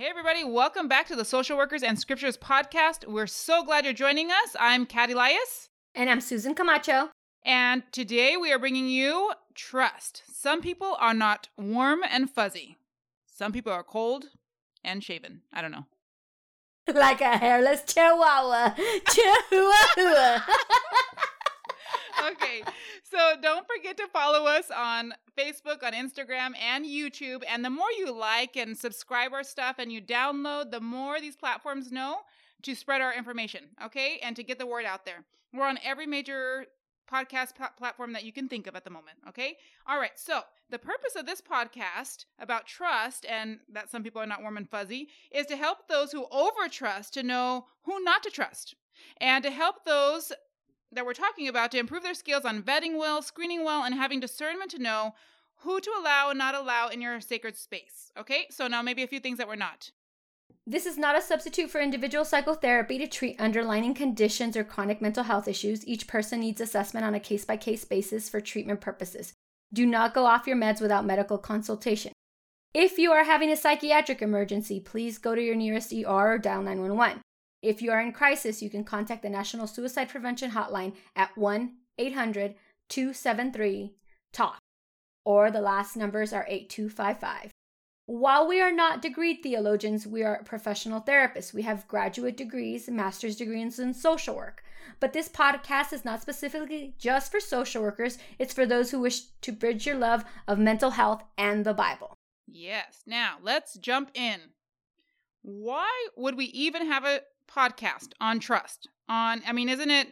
Hey everybody, welcome back to the Social Workers and Scriptures podcast. We're so glad you're joining us. I'm Kat Elias. And I'm Susan Camacho. And today we are bringing you trust. Some people are not warm and fuzzy. Some people are cold and shaven. I don't know. Like a hairless chihuahua. Chihuahua. Okay, so don't forget to follow us on Facebook, on Instagram, and YouTube. And the more you like and subscribe our stuff and you download, the more these platforms know to spread our information, okay? And to get the word out there. We're on every major podcast platform that you can think of at the moment, okay? All right, so the purpose of this podcast about trust and that some people are not warm and fuzzy is to help those who overtrust to know who not to trust and to help those that we're talking about to improve their skills on vetting well, screening well, and having discernment to know who to allow and not allow in your sacred space. Okay, so now maybe a few things that we're not. This is not a substitute for individual psychotherapy to treat underlying conditions or chronic mental health issues. Each person needs assessment on a case-by-case basis for treatment purposes. Do not go off your meds without medical consultation. If you are having a psychiatric emergency, please go to your nearest ER or dial 911. If you are in crisis, you can contact the National Suicide Prevention Hotline at 1-800-273-TALK, or the last numbers are 8255. While we are not degreed theologians, we are professional therapists. We have graduate degrees, master's degrees in social work. But this podcast is not specifically just for social workers. It's for those who wish to bridge your love of mental health and the Bible. Yes. Now, let's jump in. Why would we even have a podcast on trust? Isn't it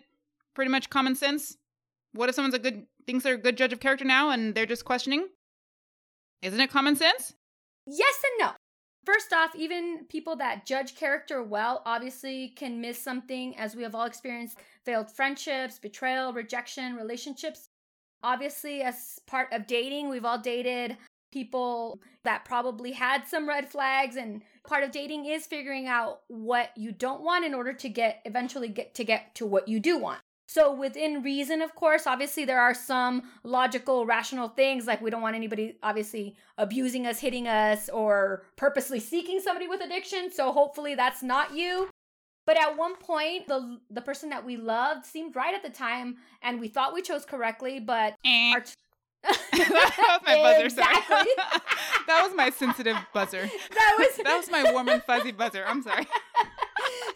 pretty much common sense? What if someone's thinks they're a good judge of character now and they're just questioning? Isn't it common sense? Yes and no. First off, even people that judge character well obviously can miss something, as we have all experienced failed friendships, betrayal, rejection, relationships. Obviously, as part of dating, we've all dated people that probably had some red flags, and part of dating is figuring out what you don't want in order to get to what you do want. So within reason, of course, obviously there are some logical, rational things, like we don't want anybody obviously abusing us, hitting us, or purposely seeking somebody with addiction. So hopefully that's not you. But at one point, the person that we loved seemed right at the time, and we thought we chose correctly, but that was my buzzer, sorry. That was my sensitive buzzer. That was my warm and fuzzy buzzer. I'm sorry.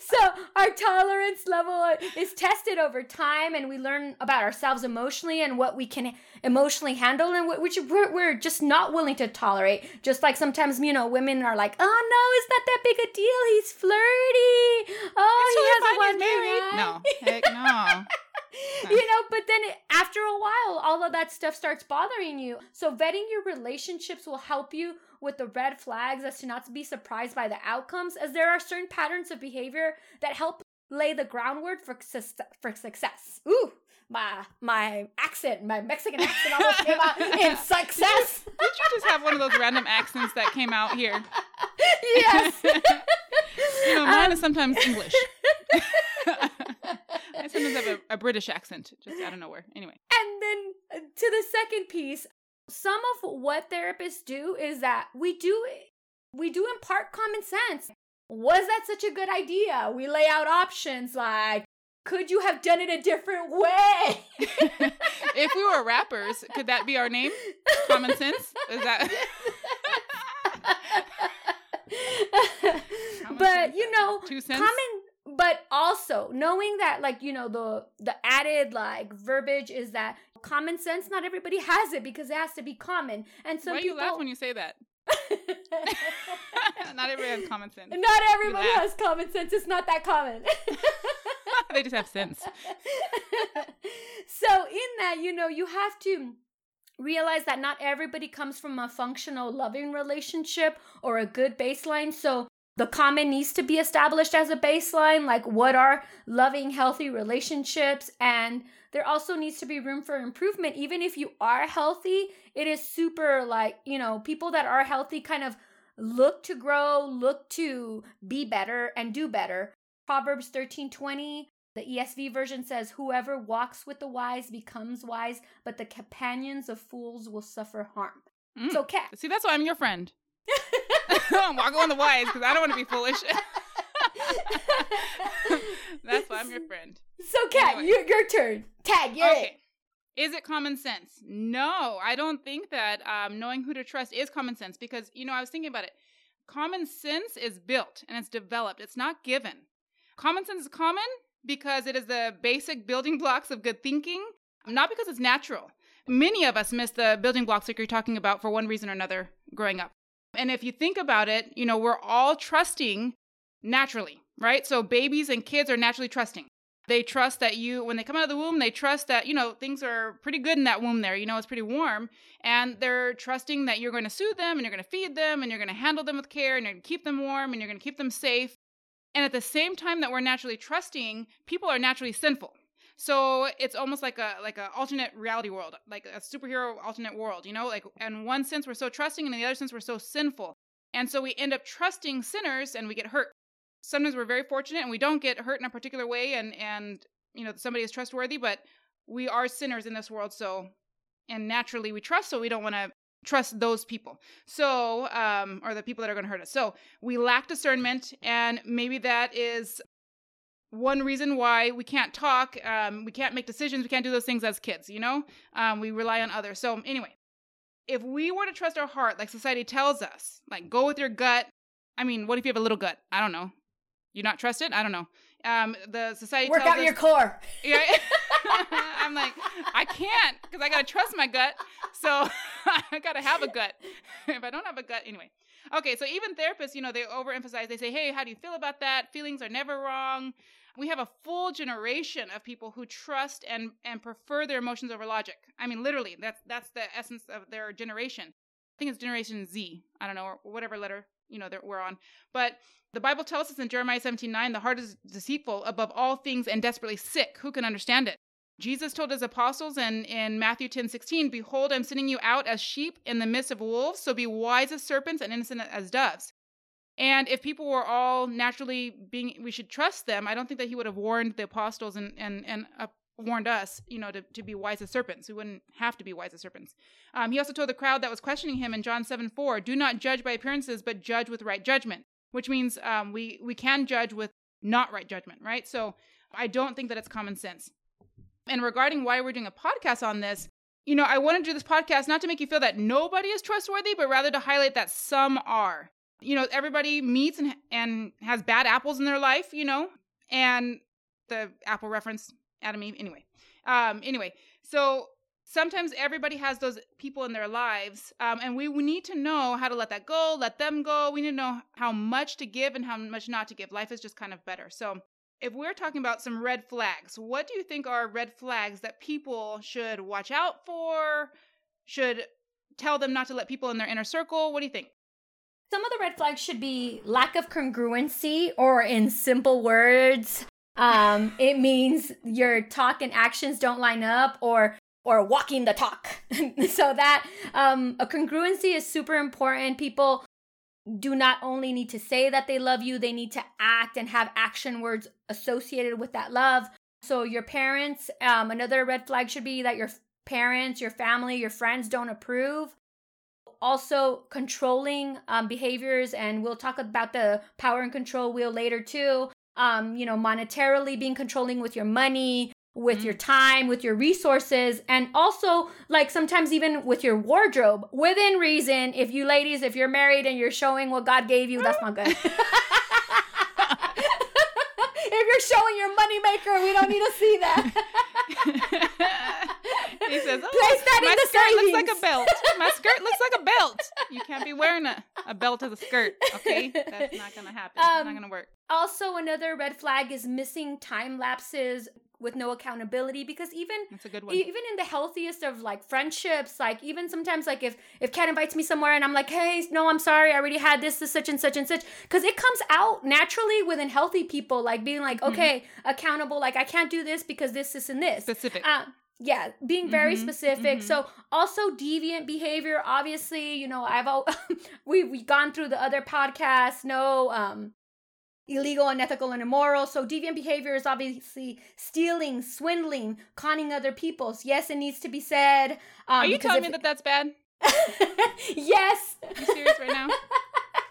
So our tolerance level is tested over time, and we learn about ourselves emotionally and what we can emotionally handle and which we're just not willing to tolerate. Just like sometimes, women are like, oh, no, it's not that big a deal. He's flirty. Oh, he has one married. No, heck no. But then after a while, all of that stuff starts bothering you. So vetting your relationships will help you with the red flags as to not to be surprised by the outcomes, as there are certain patterns of behavior that help lay the groundwork for success. Ooh, my Mexican accent almost came out in success. Did you just have one of those random accents that came out here? Yes. Mine is sometimes English. I sometimes have a British accent, just out of nowhere. Anyway. And then to the second piece, some of what therapists do is that we do impart common sense. Was that such a good idea? We lay out options like, could you have done it a different way? If we were rappers, could that be our name? Common sense? Is that... But, 2 cents? But also knowing that, the added verbiage is that common sense, not everybody has it because it has to be common. And so why do you laugh when you say that? Not everybody has common sense. Not everybody has common sense. It's not that common. They just have sense. So in that, you have to realize that not everybody comes from a functional, loving relationship or a good baseline. So the common needs to be established as a baseline, like what are loving, healthy relationships, and there also needs to be room for improvement. Even if you are healthy, it is super people that are healthy kind of look to grow, look to be better and do better. Proverbs 13:20, the ESV version says, whoever walks with the wise becomes wise, but the companions of fools will suffer harm. So Kat. See, that's why I'm your friend. Walk on the wise, because I don't want to be foolish. That's why I'm your friend. So, Kat, anyway. Your turn. Tag, you're okay. It. Is it common sense? No, I don't think that knowing who to trust is common sense, because, you know, I was thinking about it. Common sense is built and it's developed. It's not given. Common sense is common because it is the basic building blocks of good thinking, not because it's natural. Many of us miss the building blocks like you're talking about for one reason or another growing up. And if you think about it, you know, we're all trusting naturally, right? So babies and kids are naturally trusting. They trust that you, when they come out of the womb, they trust that, you know, things are pretty good in that womb there. You know, it's pretty warm. And they're trusting that you're going to soothe them and you're going to feed them and you're going to handle them with care and you're going to keep them warm and you're going to keep them safe. And at the same time that we're naturally trusting, people are naturally sinful. So it's almost like a alternate reality world, like a superhero alternate world, you know, like in one sense, we're so trusting and in the other sense, we're so sinful. And so we end up trusting sinners and we get hurt. Sometimes we're very fortunate and we don't get hurt in a particular way and you know, somebody is trustworthy, but we are sinners in this world. So, and naturally we trust, so we don't want to trust those people. So, or the people that are going to hurt us. So we lack discernment, and maybe that is one reason why we can't talk, we can't make decisions, we can't do those things as kids, you know? We rely on others. So anyway, if we were to trust our heart, like society tells us, like go with your gut. I mean, what if you have a little gut? I don't know. You're not trusted? I don't know. The society tells us... Work out your core. Yeah. I'm like, I can't, because I got to trust my gut. So I got to have a gut. If I don't have a gut, anyway. Okay, so even therapists, you know, they overemphasize. They say, hey, how do you feel about that? Feelings are never wrong. We have a full generation of people who trust and prefer their emotions over logic. I mean, literally, that's the essence of their generation. I think it's Generation Z. I don't know, or whatever letter, you know, that we're on. But the Bible tells us in Jeremiah 17:9, the heart is deceitful above all things and desperately sick. Who can understand it? Jesus told his apostles in Matthew 10:16, behold, I'm sending you out as sheep in the midst of wolves, so be wise as serpents and innocent as doves. And if people were all naturally we should trust them, I don't think that he would have warned the apostles and warned us, you know, to be wise as serpents. We wouldn't have to be wise as serpents. He also told the crowd that was questioning him in John 7:4, do not judge by appearances, but judge with right judgment, which means we can judge with not right judgment, right? So I don't think that it's common sense. And regarding why we're doing a podcast on this, you know, I want to do this podcast not to make you feel that nobody is trustworthy, but rather to highlight that some are. You know, everybody meets and has bad apples in their life, you know, and the apple reference, Adam Eve, anyway. Anyway, so sometimes everybody has those people in their lives, and we need to know how to let that go, let them go. We need to know how much to give and how much not to give. Life is just kind of better. So if we're talking about some red flags, what do you think are red flags that people should watch out for, should tell them not to let people in their inner circle? What do you think? Some of the red flags should be lack of congruency, or in simple words, it means your talk and actions don't line up, or walking the talk. So that a congruency is super important. People do not only need to say that they love you, they need to act and have action words associated with that love. So your parents, another red flag should be that your parents, your family, your friends don't approve. Also, controlling behaviors, and we'll talk about the power and control wheel later too. You know, monetarily being controlling with your money, with your time, with your resources, and also like sometimes even with your wardrobe. Within reason, if you ladies, if you're married and you're showing what God gave you, that's not good. If you're showing your moneymaker, we don't need to see that. He says, oh, place that my in the skirt savings. Looks like a belt. My skirt looks like a belt. You can't be wearing a belt as a skirt, okay? That's not going to happen. It's not going to work. Also, another red flag is missing time lapses with no accountability, because that's a good one. Even in the healthiest of like friendships, like even sometimes like if Kat invites me somewhere and I'm like, hey, no, I'm sorry, I already had this such and such and such, because it comes out naturally within healthy people, like being like, okay, accountable, like I can't do this because this and this. Specific. Yeah, being very specific. Mm-hmm. So also deviant behavior, obviously, you know, we've gone through the other podcasts, no illegal, unethical, and immoral. So deviant behavior is obviously stealing, swindling, conning other people. Yes, it needs to be said. Are you telling me that's bad? Yes. Are you serious right now?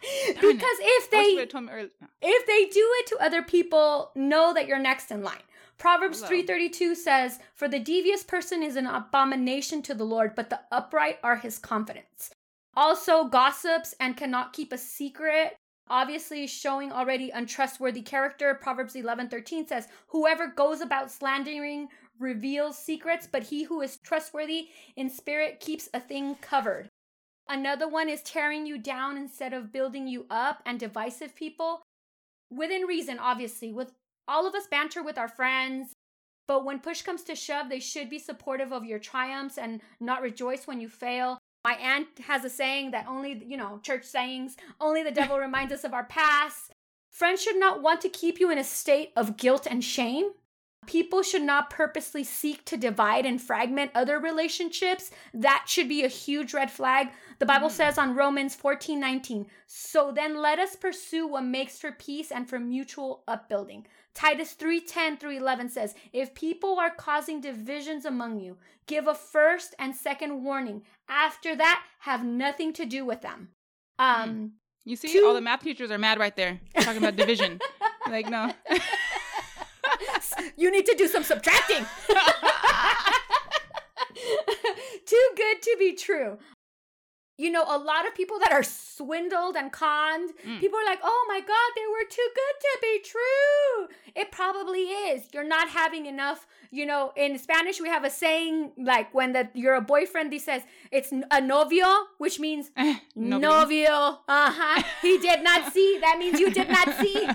Because if they do it to other people, know that you're next in line. Proverbs 3:32 says, "For the devious person is an abomination to the Lord, but the upright are his confidence." Also, gossips and cannot keep a secret, obviously showing already untrustworthy character. Proverbs 11:13 says, "Whoever goes about slandering reveals secrets, but he who is trustworthy in spirit keeps a thing covered." Another one is tearing you down instead of building you up, and divisive people. Within reason, obviously. With all of us banter with our friends, but when push comes to shove, they should be supportive of your triumphs and not rejoice when you fail. My aunt has a saying that only, church sayings, only the devil reminds us of our past. Friends should not want to keep you in a state of guilt and shame. People should not purposely seek to divide and fragment other relationships. That should be a huge red flag. The Bible says on Romans 14:19, "So then let us pursue what makes for peace and for mutual upbuilding." Titus 3:10-11 says, "If people are causing divisions among you, give a first and second warning. After that, have nothing to do with them." You see, all the math teachers are mad right there, talking about division. Like, no. You need to do some subtracting. Too good to be true. A lot of people that are swindled and conned, people are like, "Oh my God, they were too good to be true." It probably is. You're not having enough. In Spanish, we have a saying, like when you're a boyfriend, he says, it's a novio, which means novio. He did not see. That means you did not see.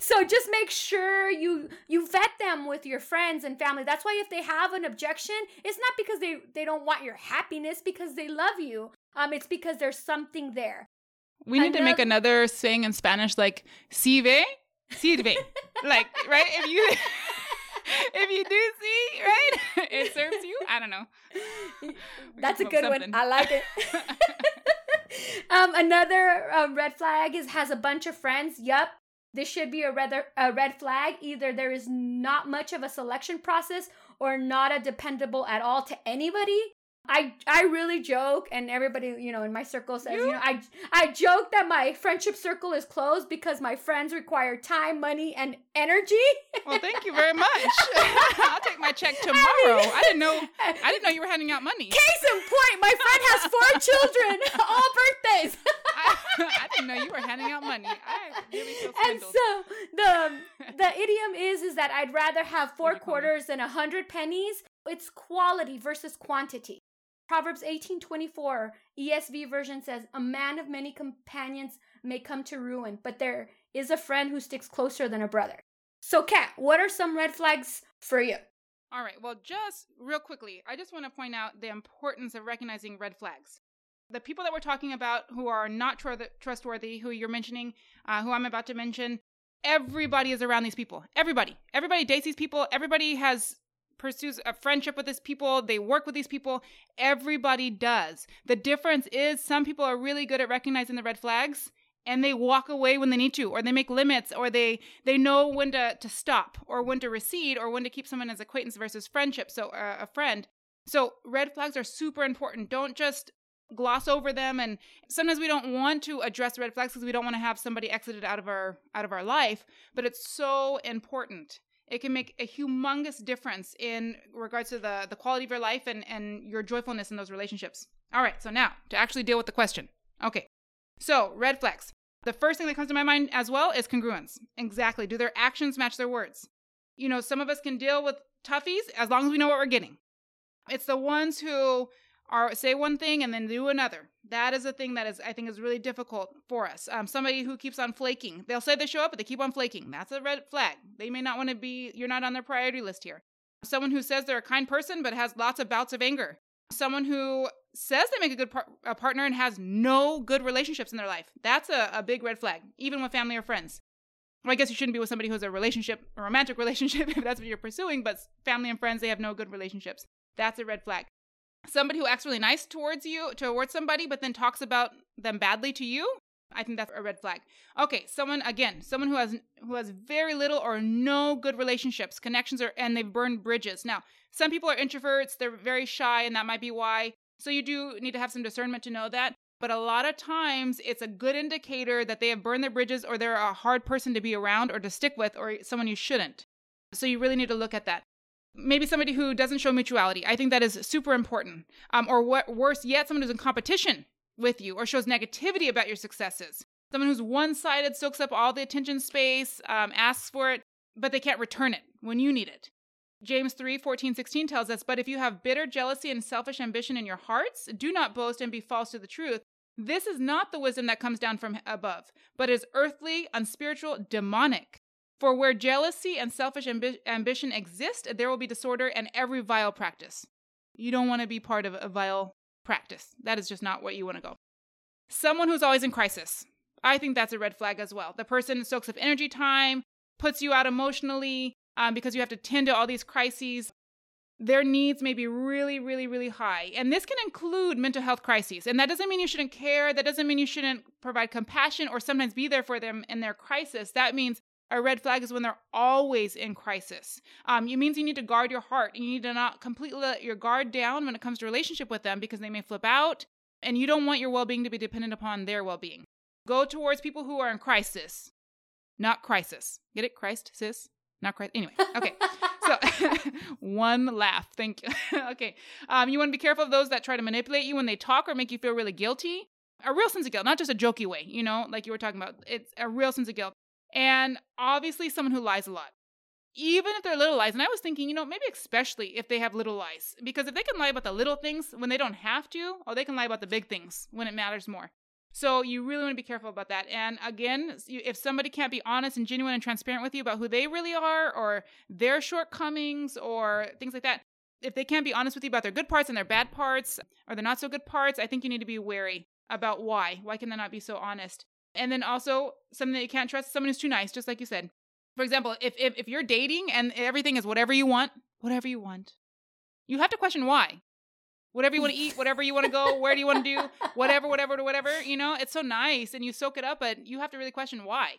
So just make sure you vet them with your friends and family. That's why if they have an objection, it's not because they don't want your happiness, because they love you. It's because there's something there. We need to make another saying in Spanish, like, si ve, sirve. Like, right? If you do see, right? It serves you. I don't know. That's a good one. I like it. Another red flag has a bunch of friends. Yep. This should be a red flag. Either there is not much of a selection process or not a dependable at all to anybody. I really joke, and everybody, in my circle says, I joke that my friendship circle is closed because my friends require time, money, and energy. Well, thank you very much. I'll take my check tomorrow. I didn't know you were handing out money. Case in point, my friend has 4 children, all birthdays. I didn't know you were handing out money. I really feel swindled. And so the idiom is that I'd rather have 4 quarters than 100 pennies. It's quality versus quantity. Proverbs 18:24, ESV version says, "A man of many companions may come to ruin, but there is a friend who sticks closer than a brother." So, Kat, what are some red flags for you? All right. Well, just real quickly, I just want to point out the importance of recognizing red flags. The people that we're talking about who are not trustworthy, who you're mentioning, who I'm about to mention, everybody is around these people. Everybody. Everybody dates these people. Everybody pursues a friendship with these people. They work with these people. Everybody does. The difference is some people are really good at recognizing the red flags and they walk away when they need to, or they make limits, or they know when to stop, or when to recede, or when to keep someone as acquaintance versus friendship. So a friend. So red flags are super important. Don't just gloss over them. And sometimes we don't want to address red flags because we don't want to have somebody exited out of our life, but it's so important. It can make a humongous difference in regards to the quality of your life and your joyfulness in those relationships. All right, so now to actually deal with the question. Okay, so red flags. The first thing that comes to my mind as well is congruence. Exactly. Do their actions match their words? Some of us can deal with toughies as long as we know what we're getting. It's the ones who say one thing and then do another. That is a thing that I think is really difficult for us. Somebody who keeps on flaking. They'll say they show up, but they keep on flaking. That's a red flag. They may not want to be, you're not on their priority list here. Someone who says they're a kind person, but has lots of bouts of anger. Someone who says they make a good partner and has no good relationships in their life. That's a big red flag, even with family or friends. Well, I guess you shouldn't be with somebody who has a romantic relationship, if that's what you're pursuing, but family and friends, they have no good relationships. That's a red flag. Somebody who acts really nice towards somebody, but then talks about them badly to you, I think that's a red flag. Okay, someone who has very little or no good relationships, connections, and they've burned bridges. Now, some people are introverts, they're very shy, and that might be why. So you do need to have some discernment to know that. But a lot of times it's a good indicator that they have burned their bridges, or they're a hard person to be around or to stick with, or someone you shouldn't. So you really need to look at that. Maybe somebody who doesn't show mutuality. I think that is super important. Or what worse yet, someone who's in competition with you or shows negativity about your successes. Someone who's one-sided, soaks up all the attention space, asks for it, but they can't return it when you need it. James 3:14-16 tells us, "But if you have bitter jealousy and selfish ambition in your hearts, do not boast and be false to the truth. This is not the wisdom that comes down from above, but is earthly, unspiritual, demonic. For where jealousy and selfish ambition exist, there will be disorder and every vile practice." You don't want to be part of a vile practice. That is just not where you want to go. Someone who's always in crisis. I think that's a red flag as well. The person soaks up energy, time, puts you out emotionally because you have to tend to all these crises. Their needs may be really, really, really high. And this can include mental health crises. And that doesn't mean you shouldn't care. That doesn't mean you shouldn't provide compassion or sometimes be there for them in their crisis. That means a red flag is when they're always in crisis. It means you need to guard your heart, and you need to not completely let your guard down when it comes to relationship with them, because they may flip out, and you don't want your well-being to be dependent upon their well-being. Go towards people who are in crisis, not crisis. Get it? Christ, sis? Not Christ. Anyway, okay. One laugh. Thank you. Okay. You want to be careful of those that try to manipulate you when they talk or make you feel really guilty. A real sense of guilt, not just a jokey way, you know, like you were talking about. It's a real sense of guilt. And obviously someone who lies a lot, even if they're little lies. And I was thinking, you know, maybe especially if they have little lies, because if they can lie about the little things when they don't have to, or they can lie about the big things when it matters more. So you really want to be careful about that. And again, if somebody can't be honest and genuine and transparent with you about who they really are or their shortcomings or things like that, if they can't be honest with you about their good parts and their bad parts or their not so good parts, I think you need to be wary about why. Why can they not be so honest? And then also something that you can't trust, someone who's too nice, just like you said. For example, if you're dating and everything is whatever you want, you have to question why. Whatever you want to eat, whatever you want to go, where do you want to do, whatever, you know, it's so nice and you soak it up, but you have to really question why,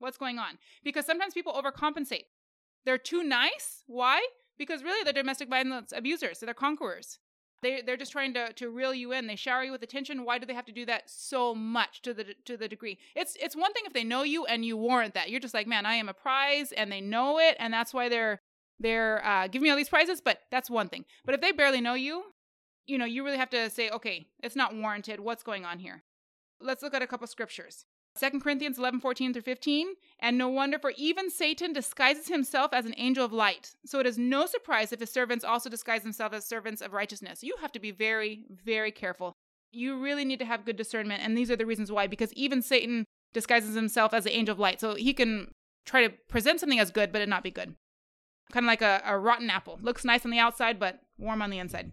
what's going on? Because sometimes people overcompensate. They're too nice. Why? Because really they're domestic violence abusers. So they're conquerors. They're just trying to reel you in. They shower you with attention. Why do they have to do that so much to the degree? It's one thing if they know you and you warrant that. You're just like, man, I am a prize, and they know it. And that's why they're giving me all these prizes, but that's one thing. But if they barely know you, you know, you really have to say, okay, it's not warranted. What's going on here? Let's look at a couple scriptures. 2 Corinthians 11:14-15. "And no wonder, for even Satan disguises himself as an angel of light. So it is no surprise if his servants also disguise themselves as servants of righteousness." You have to be very, very careful. You really need to have good discernment. And these are the reasons why, because even Satan disguises himself as an angel of light. So he can try to present something as good, but it not be good. Kind of like a rotten apple. Looks nice on the outside, but warm on the inside.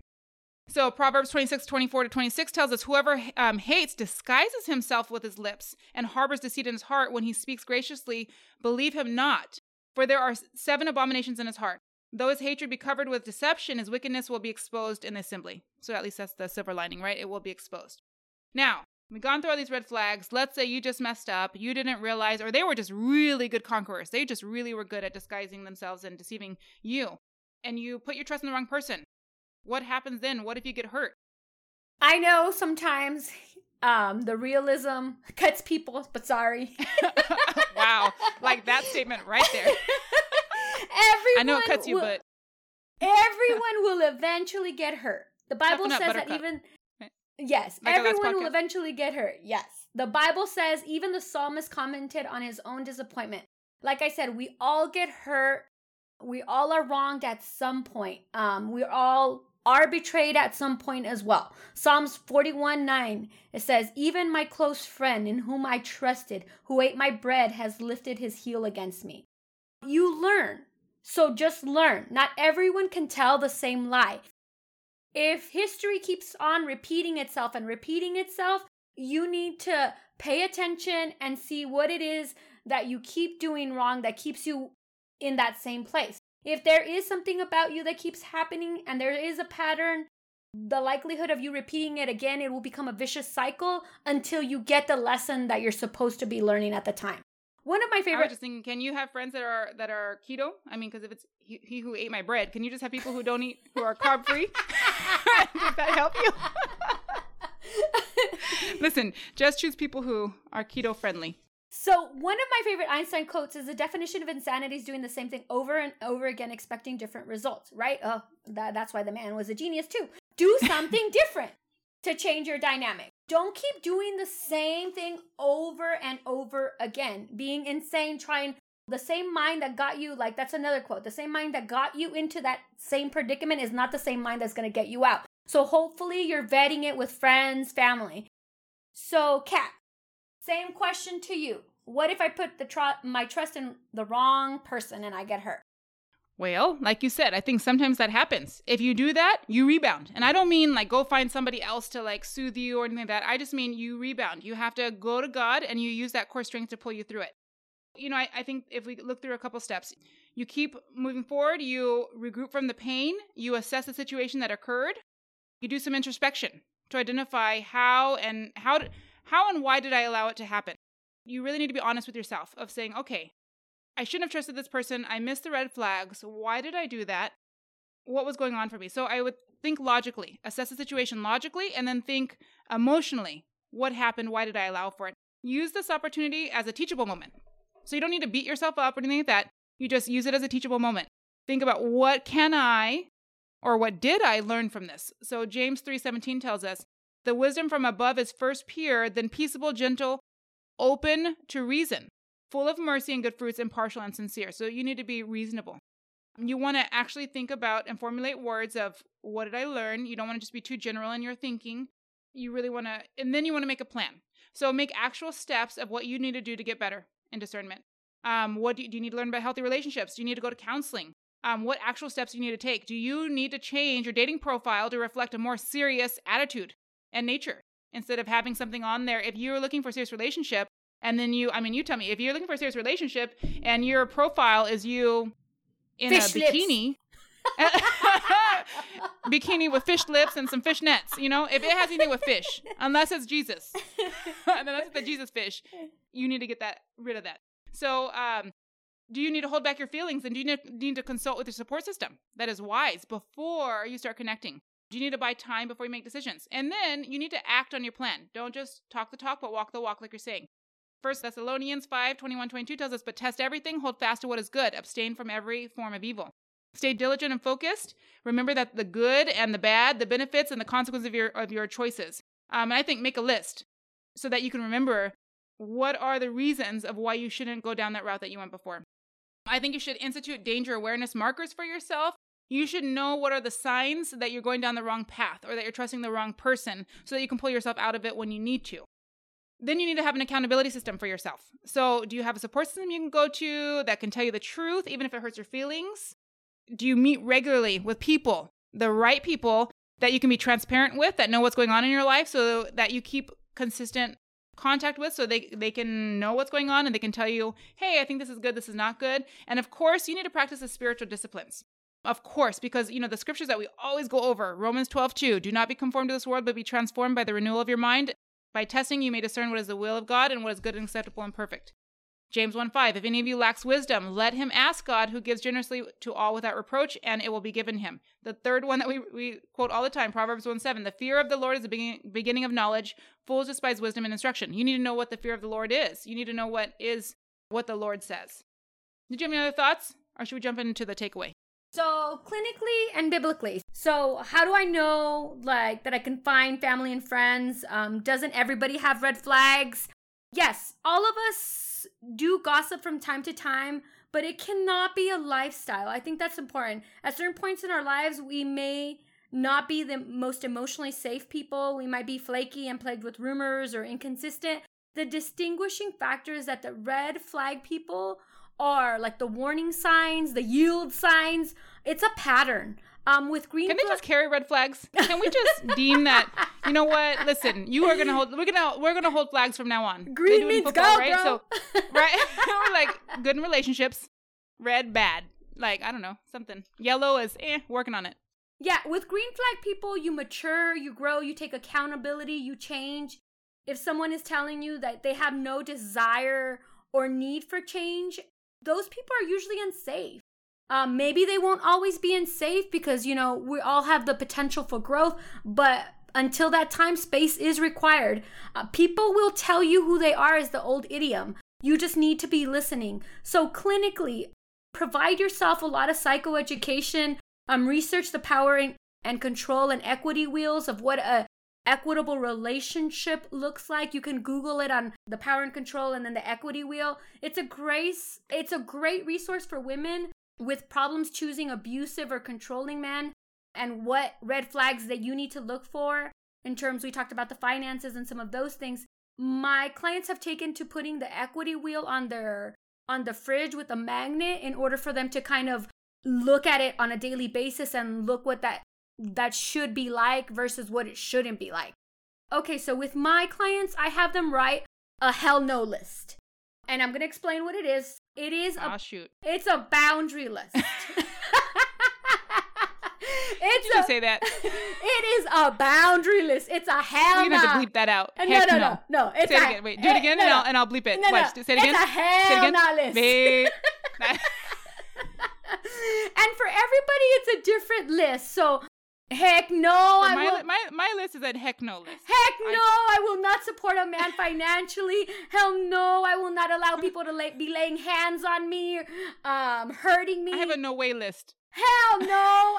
So Proverbs 26:24-26 tells us, "Whoever hates disguises himself with his lips and harbors deceit in his heart. When he speaks graciously, believe him not, for there are 7 abominations in his heart. Though his hatred be covered with deception, his wickedness will be exposed in the assembly." So at least that's the silver lining, right? It will be exposed. Now, we've gone through all these red flags. Let's say you just messed up. You didn't realize, or they were just really good conquerors. They just really were good at disguising themselves and deceiving you. And you put your trust in the wrong person. What happens then? What if you get hurt? I know sometimes the realism cuts people, but sorry. Wow. Like that statement right there. I know it cuts you, but... Everyone will eventually get hurt. The Bible says that even... Yes, like everyone will eventually get hurt. Yes. The Bible says even the psalmist commented on his own disappointment. Like I said, we all get hurt. We all are wronged at some point. We're all... are betrayed at some point as well. Psalms 41:9, it says, "Even my close friend in whom I trusted, who ate my bread, has lifted his heel against me." You learn. So just learn. Not everyone can tell the same lie. If history keeps on repeating itself, you need to pay attention and see what it is that you keep doing wrong that keeps you in that same place. If there is something about you that keeps happening and there is a pattern, the likelihood of you repeating it again, it will become a vicious cycle until you get the lesson that you're supposed to be learning at the time. One of my favorite... I was just thinking, can you have friends that are keto? I mean, because if it's he who ate my bread, can you just have people who don't eat, who are carb free? Does that help you? Listen, just choose people who are keto friendly. So one of my favorite Einstein quotes is, the definition of insanity is doing the same thing over and over again, expecting different results, right? Oh, that's why the man was a genius too. Do something different to change your dynamic. Don't keep doing the same thing over and over again. Being insane, trying the same mind that got you, like that's another quote, the same mind that got you into that same predicament is not the same mind that's going to get you out. So hopefully you're vetting it with friends, family. So Kat, same question to you. What if I put my trust in the wrong person and I get hurt? Well, like you said, I think sometimes that happens. If you do that, you rebound. And I don't mean like go find somebody else to like soothe you or anything like that. I just mean you rebound. You have to go to God and you use that core strength to pull you through it. You know, I think if we look through a couple steps, you keep moving forward, you regroup from the pain, you assess the situation that occurred, you do some introspection to identify how and why did I allow it to happen? You really need to be honest with yourself of saying, okay, I shouldn't have trusted this person. I missed the red flags. Why did I do that? What was going on for me? So I would think logically, assess the situation logically, and then think emotionally, what happened? Why did I allow for it? Use this opportunity as a teachable moment. So you don't need to beat yourself up or anything like that. You just use it as a teachable moment. Think about what can I, or what did I learn from this? So James 3:17 tells us, the wisdom from above is first pure, then peaceable, gentle, open to reason, full of mercy and good fruits, impartial and sincere. So you need to be reasonable. You want to actually think about and formulate words of, what did I learn? You don't want to just be too general in your thinking. You really want to, and then you want to make a plan. So make actual steps of what you need to do to get better in discernment. What do you need to learn about healthy relationships? Do you need to go to counseling? What actual steps do you need to take? Do you need to change your dating profile to reflect a more serious attitude and nature instead of having something on there? If you're looking for a serious relationship, and then you tell me, if you're looking for a serious relationship and your profile is you in fish a bikini, bikini with fish lips and some fish nets, you know, if it has anything with fish, unless it's Jesus, unless it's the Jesus fish, you need to get rid of that. So, do you need to hold back your feelings, and do you need to consult with your support system that is wise before you start connecting? Do you need to buy time before you make decisions? And then you need to act on your plan. Don't just talk the talk, but walk the walk, like you're saying. First Thessalonians 5:21-22 tells us, but test everything, hold fast to what is good, abstain from every form of evil. Stay diligent and focused. Remember that the good and the bad, the benefits and the consequences of your choices. And I think make a list so that you can remember what are the reasons of why you shouldn't go down that route that you went before. I think you should institute danger awareness markers for yourself. You should know what are the signs that you're going down the wrong path or that you're trusting the wrong person so that you can pull yourself out of it when you need to. Then you need to have an accountability system for yourself. So do you have a support system you can go to that can tell you the truth, even if it hurts your feelings? Do you meet regularly with people, the right people that you can be transparent with, that know what's going on in your life so that you keep consistent contact with, so they can know what's going on and they can tell you, hey, I think this is good, this is not good. And of course, you need to practice the spiritual disciplines. Of course, because, you know, the scriptures that we always go over, Romans 12:2, do not be conformed to this world, but be transformed by the renewal of your mind. By testing, you may discern what is the will of God and what is good and acceptable and perfect. James 1:5, if any of you lacks wisdom, let him ask God, who gives generously to all without reproach, and it will be given him. The third one that we quote all the time, Proverbs 1:7, the fear of the Lord is the beginning of knowledge. Fools despise wisdom and instruction. You need to know what the fear of the Lord is. You need to know what the Lord says. Did you have any other thoughts, or should we jump into the takeaway? So clinically and biblically. So how do I know like that I can find family and friends? Doesn't everybody have red flags? Yes, all of us do gossip from time to time, but it cannot be a lifestyle. I think that's important. At certain points in our lives, we may not be the most emotionally safe people. We might be flaky and plagued with rumors or inconsistent. The distinguishing factor is that the red flag people are like the warning signs, the yield signs. It's a pattern. With green. Can they just carry red flags? Can we just deem that? You know what? Listen, you are gonna hold. We're gonna hold flags from now on. Green means football, go, right? Bro. So, right? We're like good in relationships. Red, bad. Like I don't know, something. Yellow is working on it. Yeah, with green flag people, you mature, you grow, you take accountability, you change. If someone is telling you that they have no desire or need for change, those people are usually unsafe. Maybe they won't always be unsafe because, you know, we all have the potential for growth, but until that time, space is required. People will tell you who they are, is the old idiom. You just need to be listening. So clinically, provide yourself a lot of psychoeducation. Research the power and control and equity wheels of what a equitable relationship looks like. You can Google it on the power and control and then the equity wheel. It's a great resource for women with problems choosing abusive or controlling men, and what red flags that you need to look for in terms, we talked about the finances and some of those things. My clients have taken to putting the equity wheel on the fridge with a magnet in order for them to kind of look at it on a daily basis and look what that should be like versus what it shouldn't be like. Okay, so with my clients, I have them write a hell no list. And I'm going to explain what it is. It is it's a boundary list. Did you say that? It is a boundary list. It's a hell no. We're going to have to bleep that out. No. It's say it again. Wait, do it again and I'll bleep it. Watch. Say it again. It's a hell no list. And for everybody, it's a different list. So heck no, my list is a heck no list. Heck no, I will not support a man financially. Hell no, I will not allow people to be laying hands on me, hurting me. I have a no way list. Hell no,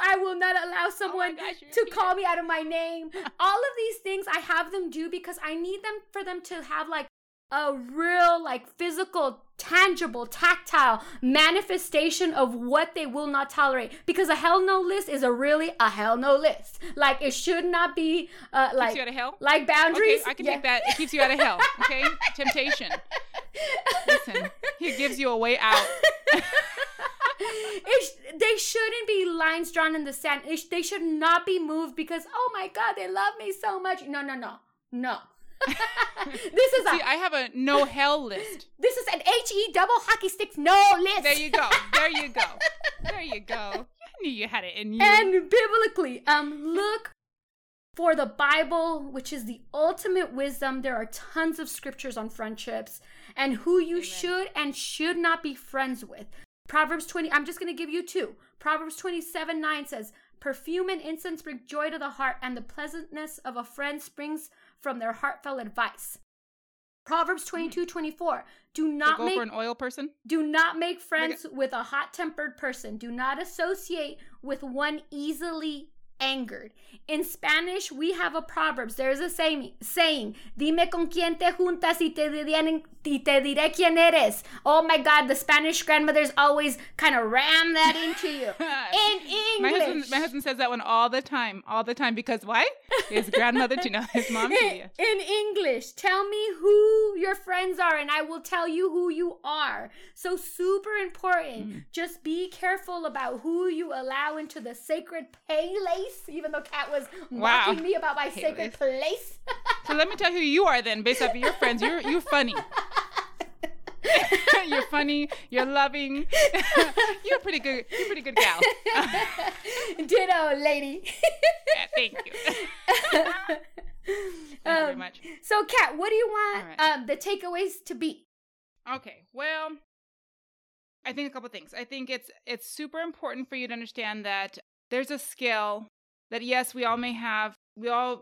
I will not allow someone to call me out of my name. All of these things I have them do because I need them for them to have like a real like physical, tangible, tactile manifestation of what they will not tolerate. Because a hell no list is a hell no list. Like it should not be keeps you out of hell? Like boundaries. Okay, I can take that. It keeps you out of hell. Okay, temptation. Listen, he gives you a way out. They shouldn't be lines drawn in the sand. They should not be moved because oh my God, they love me so much. No. This is I have a no hell list. This is an HE double hockey sticks no list. There you go. I knew you had it in you. And biblically, look for the Bible, which is the ultimate wisdom. There are tons of scriptures on friendships and who you should and should not be friends with. Proverbs 20, I'm just going to give you two. Proverbs 27:9 says, "Perfume and incense bring joy to the heart, and the pleasantness of a friend springs from their heartfelt advice." Proverbs 22:24. Go for an oil person. Do not make friends with a hot-tempered person. Do not associate with one easily angered. In Spanish, we have a proverbs. There's a saying, "Dime con quién te juntas y te diré quién eres." Oh my God, the Spanish grandmothers always kind of ram that into you. In English. My husband says that one all the time, because why? His grandmother, his mom. In English, tell me who your friends are and I will tell you who you are. So super important. Just be careful about who you allow into the sacred place. Even though Kat was mocking me about my sacred place. So let me tell you who you are then, based off of your friends. You're funny. You're funny. You're loving. You're a pretty good gal. Ditto, lady. Thank you. Thank you very much. So, Kat, what do you want the takeaways to be? Okay. Well, I think a couple things. I think it's super important for you to understand that there's a scale that, yes, we all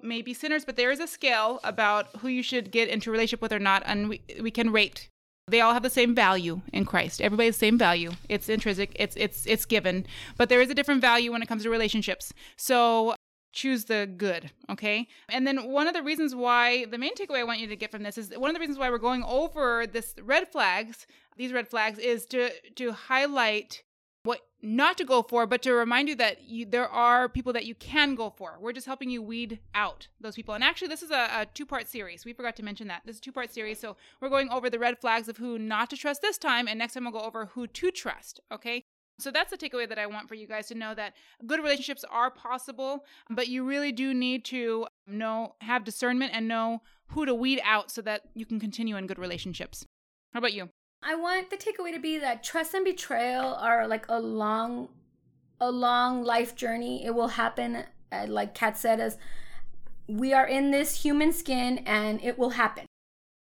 may be sinners, but there is a scale about who you should get into a relationship with or not, and we can rate. They all have the same value in Christ. Everybody has the same value. It's intrinsic. It's given. But there is a different value when it comes to relationships. So choose the good, okay? And then one of the reasons why, the main takeaway I want you to get from this is one of the reasons why we're going over these red flags, is to highlight what not to go for, but to remind you that there are people that you can go for. We're just helping you weed out those people. And actually, this is a two-part series. We forgot to mention that. This is a two-part series. So we're going over the red flags of who not to trust this time, and next time we'll go over who to trust, okay? So that's the takeaway that I want for you guys to know, that good relationships are possible, but you really do need to have discernment and know who to weed out so that you can continue in good relationships. How about you? I want the takeaway to be that trust and betrayal are like a long life journey. It will happen, like Kat said, as we are in this human skin, and it will happen.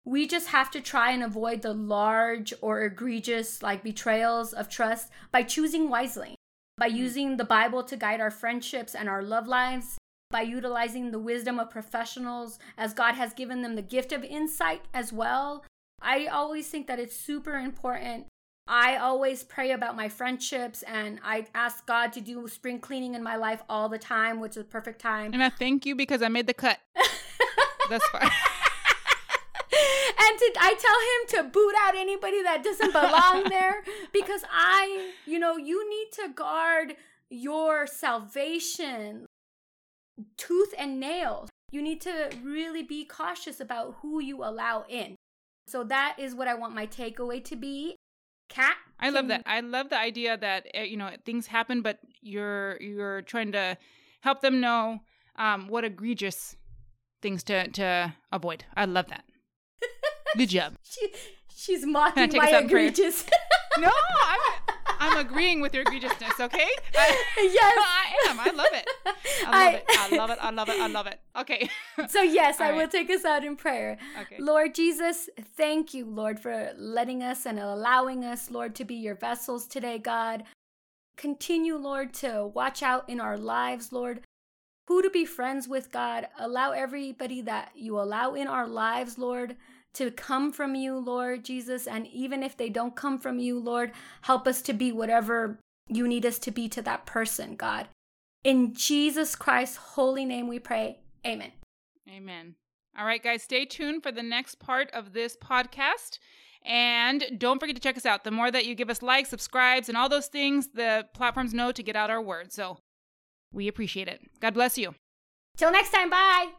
We just have to try and avoid the large or egregious like betrayals of trust by choosing wisely, by using the Bible to guide our friendships and our love lives, by utilizing the wisdom of professionals, as God has given them the gift of insight as well. I always think that it's super important. I always pray about my friendships, and I ask God to do spring cleaning in my life all the time, which is a perfect time. And I thank you because I made the cut. That's fine. And I tell him to boot out anybody that doesn't belong there, because you need to guard your salvation tooth and nail. You need to really be cautious about who you allow in. So that is what I want my takeaway to be. Kat? I love that. I love the idea that, things happen, but you're trying to help them know what egregious things to avoid. I love that. Good job. She's mocking my egregious. No, I'm agreeing with your egregiousness, okay? Yes. I am. I love it. I love it. Okay. So yes, I will take us out in prayer. Okay. Lord Jesus, thank you, Lord, for letting us and allowing us, Lord, to be your vessels today, God. Continue, Lord, to watch out in our lives, Lord, who to be friends with, God. Allow everybody that you allow in our lives, Lord, to come from you, Lord Jesus. And even if they don't come from you, Lord, help us to be whatever you need us to be to that person, God. In Jesus Christ's holy name we pray. Amen. Amen. All right, guys, stay tuned for the next part of this podcast. And don't forget to check us out. The more that you give us likes, subscribes, and all those things, the platforms know to get out our word. So we appreciate it. God bless you. Till next time. Bye.